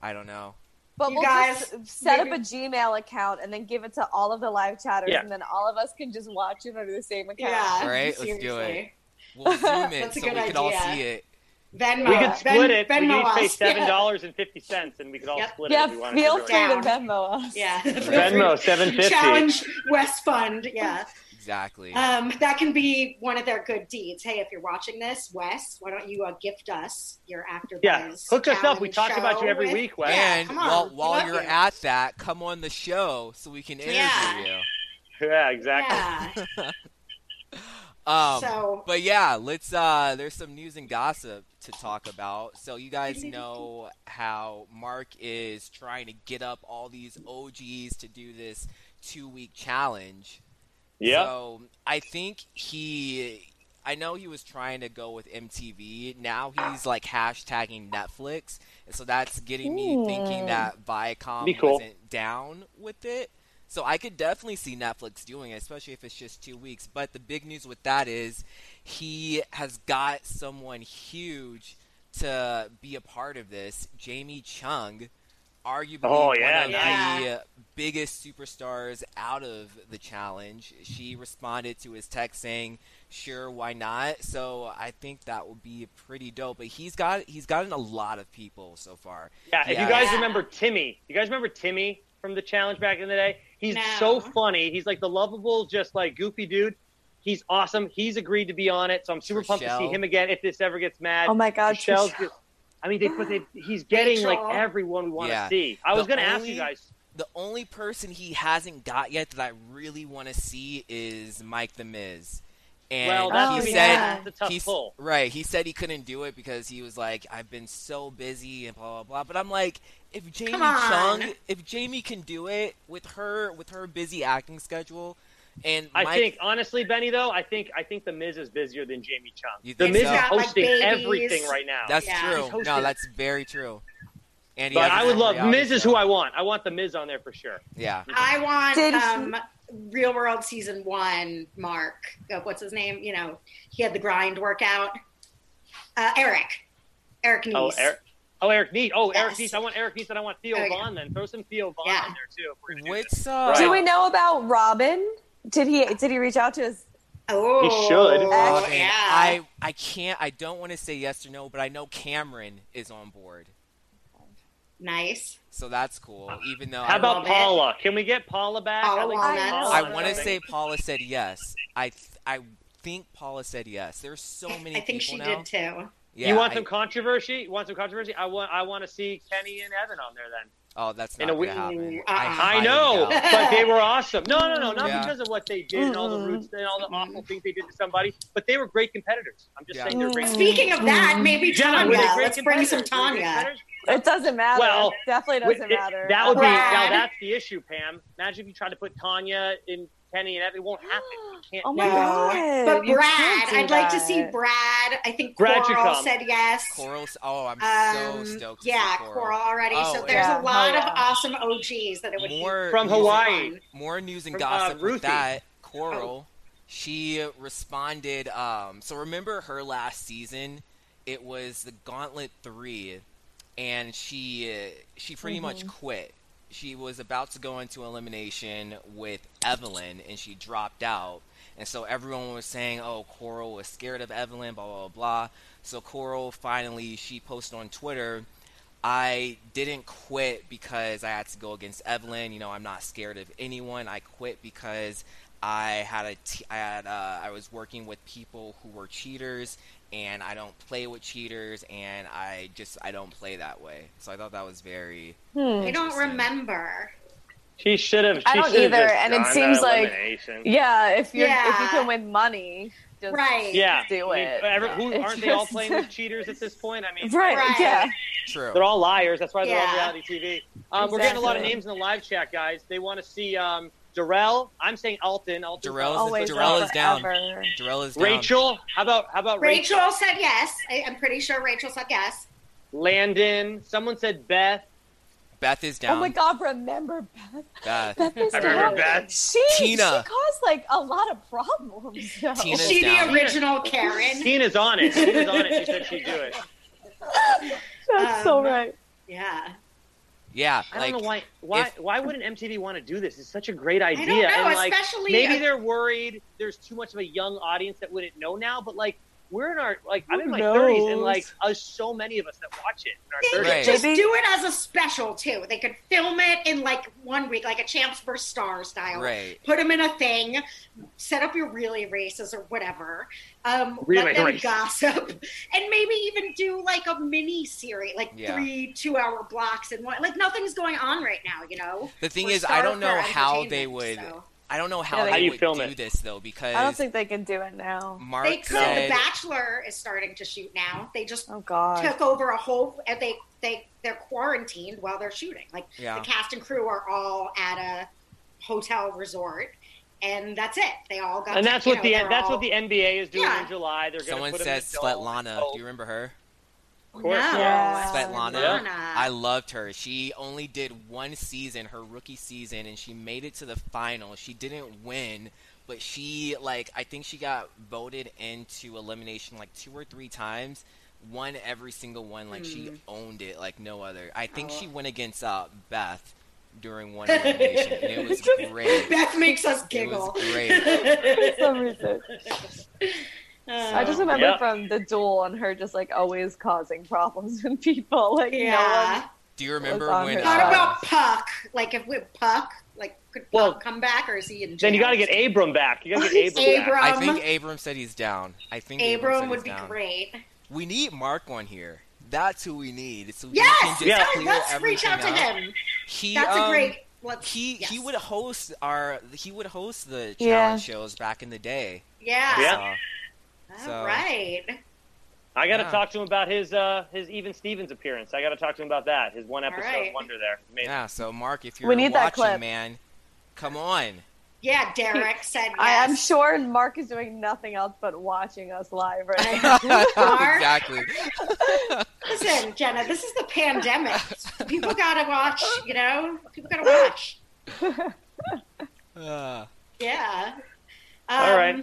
I don't know. But you we'll guys, just set maybe... up a Gmail account and then give it to all of the live chatters, yeah. and then all of us can just watch it under the same account. Yeah, all right, seriously. Let's do it. We'll zoom it so we idea. Can all see it. Venmo. We could split ben, it. Ben we could pay seven dollars yeah. and fifty cents, and we could all yep. split yeah, it. Yeah, feel free to Venmo us. Yeah, Venmo seven fifty. Challenge West Fund. Yeah, Exactly. Um, that can be one of their good deeds. Hey, if you're watching this, Wes, why don't you uh, gift us your AfterBuzz? Yeah, hook us up. We talk about you every with... week, Wes. Yeah, and while, while you're you. at that, come on the show so we can interview yeah. you. Yeah, exactly. Yeah. um, so, but yeah, let's. Uh, there's some news and gossip to talk about. So you guys know how Mark is trying to get up all these O Gs to do this two-week challenge. Yeah. So I think he, I know he was trying to go with M T V. Now he's like hashtagging Netflix. And so that's getting me mm. thinking that Viacom cool. wasn't down with it. So I could definitely see Netflix doing it, especially if it's just two weeks. But the big news with that is he has got someone huge to be a part of this. Jamie Chung, arguably oh, yeah, one of yeah. the biggest superstars out of the challenge. She responded to his text saying, sure, why not? So I think that will be pretty dope. But he's got he's gotten a lot of people so far. Yeah, yeah. If you guys yeah. remember Timmy. You guys remember Timmy from the challenge back in the day? He's no. so funny. He's like the lovable, just like goofy dude. He's awesome. He's agreed to be on it. So I'm super Michelle. pumped to see him again if this ever gets mad. Oh, my God. I mean, they, but they, he's getting, Rachel. like, everyone we want to yeah. see. I the was going to ask you guys. The only person he hasn't got yet that I really want to see is Mike the Miz. And well, that's he oh, said yeah. that's a tough he's, pull. Right. He said he couldn't do it because he was like, I've been so busy and blah, blah, blah. But I'm like, if Jamie Chung, if Jamie can do it with her with her busy acting schedule – And I Mike, think, honestly, Benny, though, I think I think The Miz is busier than Jamie Chung. You think the Miz so? is hosting like everything right now. That's yeah. true. Hosting... No, that's very true. And but I would love – Miz show. is who I want. I want The Miz on there for sure. Yeah. I want um, Real World Season one Mark. What's his name? You know, he had the grind workout. Uh, Eric. Eric Neese. Oh, Eric. Oh, Eric Neese. Oh, yes. Eric Neese. I want Eric Neese and I want Theo oh, Vaughn yeah. then. Throw some Theo Vaughn yeah. in there too. If we're gonna do What's up? Right. Do we know about Robin? Did he did he reach out to us? Oh, he should. Oh, yeah. I, I can't I don't want to say yes or no, but I know Cameron is on board. Nice. So that's cool. Even though How I about Paula? It. Can we get Paula back? Paula I, like Paula. I want to say Paula said yes. I I think Paula said yes. There's so many I think people she now. did too. Yeah, you want I, some controversy? You want some controversy? I want I want to see Kenny and Evan on there then. Oh, that's not going to happen. Uh, I, I know, but they were awesome. No, no, no, not yeah. because of what they did and all the roots and all the awful things they did to somebody, but they were great competitors. I'm just yeah. saying they're great Speaking competitors. of that, maybe Tanya. Yeah, let's bring some Tanya. It doesn't matter. Well, it definitely doesn't it, matter. That would be, now that's the issue, Pam. Imagine if you tried to put Tanya in Kenny and Evan. It won't happen. You can't oh, my God. But you Brad, I'd that. like to see Brad. I think Brad Coral said yes. Coral's, oh, I'm um, so stoked. Yeah, Coral. Coral already. Oh, so there's yeah. a lot oh, of yeah. awesome O Gs that it would more, be. From Hawaii. Fun. More news and from, gossip uh, with that. Coral, oh. she responded. Um, so remember her last season? It was the Gauntlet three, and she uh, she pretty mm-hmm. much quit. She was about to go into elimination with Evelyn, and she dropped out. And so everyone was saying, oh, Coral was scared of Evelyn, blah, blah, blah. So Coral finally, she posted on Twitter, I didn't quit because I had to go against Evelyn. You know, I'm not scared of anyone. I quit because I had a t- I had uh, I was working with people who were cheaters, and I don't play with cheaters, and I just I don't play that way. So I thought that was very. Hmm. I don't remember. She should have. I don't either, and it seems like yeah, if you yeah. if you can win money, just right. yeah. do it. I mean, ever, who, yeah. aren't they all playing with cheaters at this point? I mean, right? right. Yeah, true. They're all liars. That's why they're yeah. on reality T V. Um, exactly. We're getting a lot of names in the live chat, guys. They want to see. Um, Darrell, I'm saying Alton. Alton. Darrell is, Darrell is down. Darrell is down. Rachel, how about how about Rachel? Rachel said yes. I, I'm pretty sure Rachel said yes. Landon, someone said Beth. Beth is down. Oh my God, remember Beth? Beth, Beth is I down. remember Beth. She, Tina. She caused like a lot of problems. So. Is she down. the original Karen? Tina's on it. Tina's on it. She said she'd do it. That's um, so right. Yeah. Yeah, I like, don't know why why if, why wouldn't M T V want to do this? It's such a great idea. I don't know, and like, especially maybe they're worried there's too much of a young audience that wouldn't know now. But like, we're in our, like, I'm in my thirties, and, like, uh, so many of us that watch it in our thirties. They could just do it as a special, too. They could film it in, like, one week, like a Champs versus. Stars style. Right. Put them in a thing, set up your relay races or whatever, um, relay let them race. Gossip, and maybe even do, like, a mini-series, like, yeah. three two-hour blocks and one. Like, nothing's going on right now, you know? The thing We're is, I don't know how they would... So. I don't know how yeah, they how you would film do it. This, though, because... I don't think they can do it now. Mark they could. Said... The Bachelor is starting to shoot now. They just oh, God. took over a whole... and they, they, they're quarantined while they're shooting. Like, yeah. the cast and crew are all at a hotel resort, and that's it. They all got... And to, that's, what, know, the, that's all... what the N B A is doing yeah. in July. They're Someone put said Svetlana. Do you remember her? Of course. No. Yeah. Svetlana. Yeah. I loved her. She only did one season, her rookie season, and she made it to the final. She didn't win, but she, like, I think she got voted into elimination like two or three times, won every single one. Like, mm. she owned it like no other. I think oh. she went against uh, Beth during one elimination, and it was great. Beth makes us giggle. It was great. For some reason. So, I just remember yep. from the duel and her just, like, always causing problems with people. Like, yeah. no one Do you remember when... What uh, about Puck? Like, if we Puck, like, could Puck well, come back, or is he in jail? Then you got to get Abram back. You got to get Abram, Abram back. I think Abram said he's down. I think Abram, Abram would be down. Great. We need Mark on here. That's who we need. So yes! We can just yeah. clear Let's reach out to out. him. He, That's um, a great... Let's, he yes. he would host our... He would host the challenge yeah. shows back in the day. Yeah. So, yeah. So, all right. I got to yeah. talk to him about his uh, his Even Stevens appearance. I got to talk to him about that. His one episode right. wonder there. Amazing. Yeah, so Mark, if you're watching, man, come on. Yeah, Derek said yes. I, I'm sure Mark is doing nothing else but watching us live right now. Exactly. Listen, Jenna, this is the pandemic. People got to watch, you know? People got to watch. Uh, yeah. Um, all right.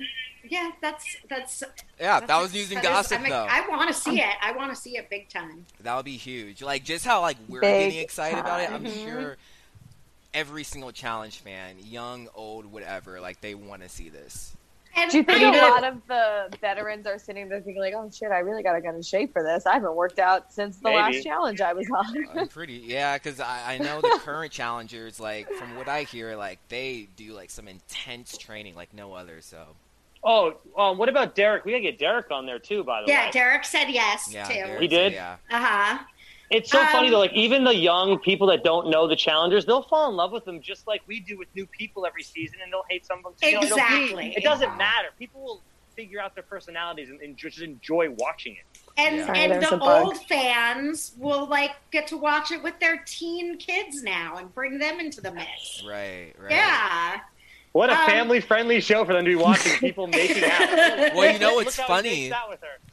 Yeah, that's that's. Yeah, that's, that was news and gossip. I'm, though. I want to see it. I want to see it big time. That would be huge. Like just how like we're big getting excited time. About it. I'm mm-hmm. sure every single challenge fan, young, old, whatever, like they want to see this. And do you think I a know. lot of the veterans are sitting there thinking like, "Oh shit, I really got to get in shape for this. I haven't worked out since the Maybe. last challenge I was on." I'm pretty, yeah, because I, I know the current challengers, like from what I hear, like they do like some intense training like no other. So. Oh, um, what about Derek? We gotta get Derek on there too. By the yeah, way, yeah, Derek said yes yeah, too. Derek he did. Said, yeah. Uh huh. It's so um, funny though. Like even the young people that don't know the challengers, they'll fall in love with them just like we do with new people every season, and they'll hate some of them too. Exactly. Like, it doesn't yeah. matter. People will figure out their personalities and, and just enjoy watching it. And yeah. and, and the old fans will like get to watch it with their teen kids now and bring them into the mix. Right. Right. Yeah. What a um, family-friendly show for them to be watching people making out. Well, you know what's funny?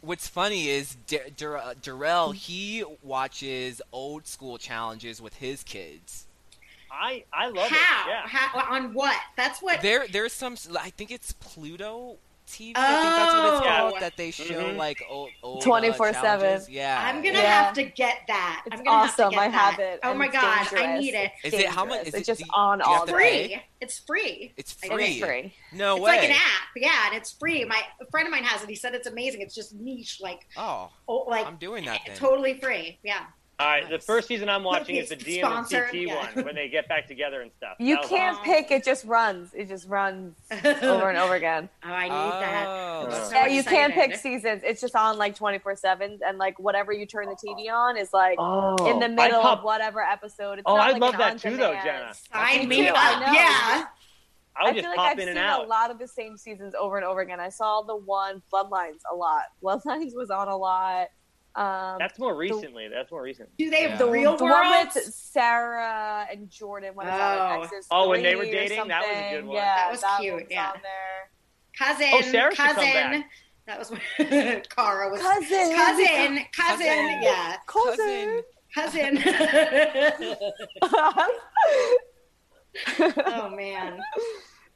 What's funny is D- D- Darrell, he watches old-school challenges with his kids. I, I love How? it. Yeah. How? On what? That's what... There, There's some... I think it's Pluto T V. Oh. I think that's what it's called, yeah. that they show, mm-hmm. like, old, old twenty-four seven. Uh, challenges. Yeah. I'm going to yeah. have to get that. It's I'm gonna awesome. Have to get I have that. it. Oh, my God. Dangerous. I need it. Is it how much? Is it's it, just you, on all day. It's free. It's free. It's free. No it's way. It's like an app. Yeah, and it's free. My a friend of mine has it. He said it's amazing. It's just niche. Like, oh, oh like, I'm doing that then. Totally free. Yeah. All right. Nice. The first season I'm watching is the D M Sponsored, and C T yeah. one when they get back together and stuff. You can't awesome. pick. It just runs. It just runs over and over again. Oh, I need oh. that. So yeah, you can't pick seasons. It's just on like twenty-four seven, and like whatever you turn the T V on is like oh. in the middle pop- of whatever episode. It's oh, not I like love that too, though, Jenna. I mean, yeah. I, I feel just like I've seen a lot of the same seasons over and over again. I saw the one Bloodlines a lot. Bloodlines was on a lot. Um, That's more recently. The, That's more recent. Do they have yeah. the real the world? One with Sarah and Jordan. When oh, on Texas oh, when they were dating, that was a good one. Yeah, that was that cute. Yeah. On there. Cousin, oh, Sarah cousin. Should come back. That was when Cara was cousin, cousin, cousin, cousin yeah, cousin, cousin. Oh man.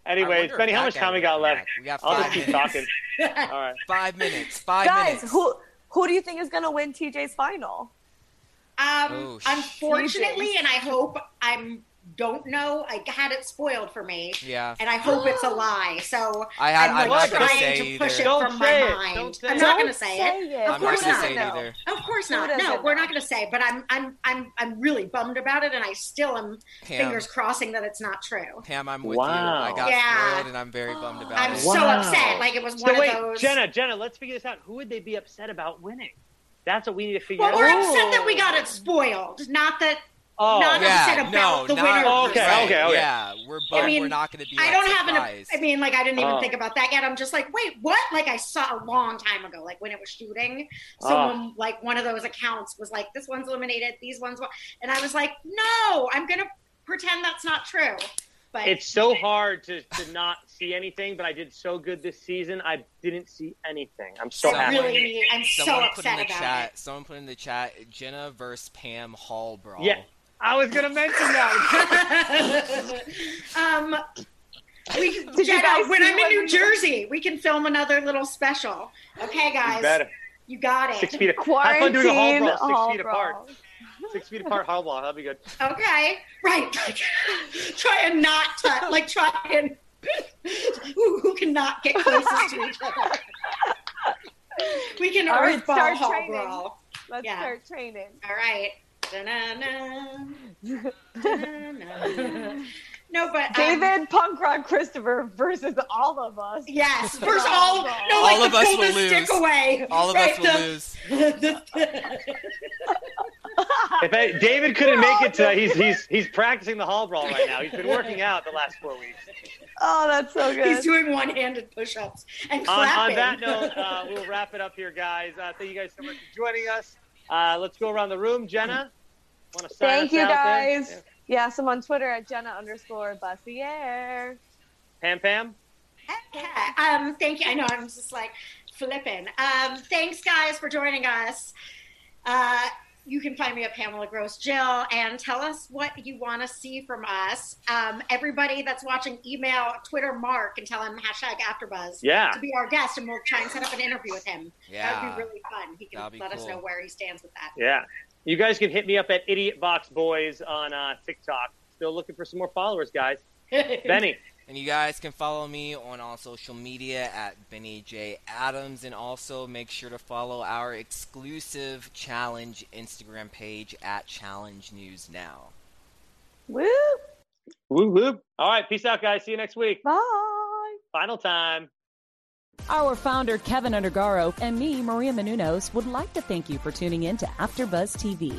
Anyways, Benny, how much time we got left? We got five I'll just keep minutes. talking. All right, five minutes. Five Guys, minutes. Guys, who? Who do you think is going to win T J's final? Um, oh, unfortunately, T J's. And I hope I'm don't know. I had it spoiled for me. Yeah. And I hope it's a lie. So I had, I'm, like, I'm not trying to push either. it don't from my it. mind. Don't say I'm not going to say it. it. Of I'm course not. Say not. It of course not. No, we're not going to say it. But I'm, I'm, I'm, I'm really bummed about it, and I still am Pam. fingers crossing that it's not true. Pam, I'm with wow. you. I got yeah. spoiled, and I'm very bummed about I'm it. I'm so wow. upset. Like it was one so wait, of those. Jenna, Jenna, let's figure this out. Who would they be upset about winning? That's what we need to figure well, out. Well, we're upset that we got it spoiled, not that. Oh, not yeah, upset about no, the winner. Not, okay, right. okay, okay. Yeah, we're both, I mean, we're not going to be. Like, I don't surprised. have an. I mean, like, I didn't even oh. think about that yet. I'm just like, wait, what? Like, I saw a long time ago, like when it was shooting, someone oh. like one of those accounts was like, this one's eliminated, these ones, won. And I was like, no, I'm going to pretend that's not true. But it's so hard to, to not see anything. But I did so good this season, I didn't see anything. I'm so someone, happy. Really, I'm so upset about chat, it. Someone put in the chat, Jenna versus Pam Hall brawl. Yeah. I was going to mention that. um, we, Jenna, when I'm in New Jersey, we can film another little special. Okay, guys. You better. You got it. Six feet apart. Have fun doing a hall brawl. Six hall feet brawl. apart. Six feet apart hall brawl. That'll be good. Okay. Right. Like, try and not touch. Like, try and who, who cannot get closest to each other. We can All earth right, ball hall training. brawl. Let's yeah. start training. All right. Da-na-na, da-na-na. No, but um, David Punk Rock Christopher versus all of us. Yes, versus all. all no, like all the of us will lose. Stick away. All of right? us will the, lose. The, the, if I, David couldn't make it tonight, he's he's he's practicing the hall brawl right now. He's been working out the last four weeks. Oh, that's so good. He's doing one-handed push-ups and clapping. On, on that note, uh, we'll wrap it up here, guys. Uh, thank you guys so much for joining us. Uh, let's go around the room. Jenna, want to sign Thank us you, out guys. There? Yeah. Yes, I'm on Twitter at Jenna underscore Bussier. Pam, Pam. Yeah, um, thank you. I know I'm just like flipping. Um, thanks, guys, for joining us. Uh, you can find me at Pamela Gross Jill, and tell us what you want to see from us. Um, everybody that's watching, email, Twitter Mark, and tell him hashtag AfterBuzz yeah. to be our guest, and we'll try and set up an interview with him. Yeah. That would be really fun. He can let cool. us know where he stands with that. Yeah. You guys can hit me up at Idiot Box Boys on uh, TikTok. Still looking for some more followers, guys. Benny. And you guys can follow me on all social media at Benny J. Adams. And also make sure to follow our exclusive Challenge Instagram page at Challenge News Now. Woo! Woo, woo. All right. Peace out, guys. See you next week. Bye. Final time. Our founder, Kevin Undergaro, and me, Maria Menounos, would like to thank you for tuning in to AfterBuzz T V.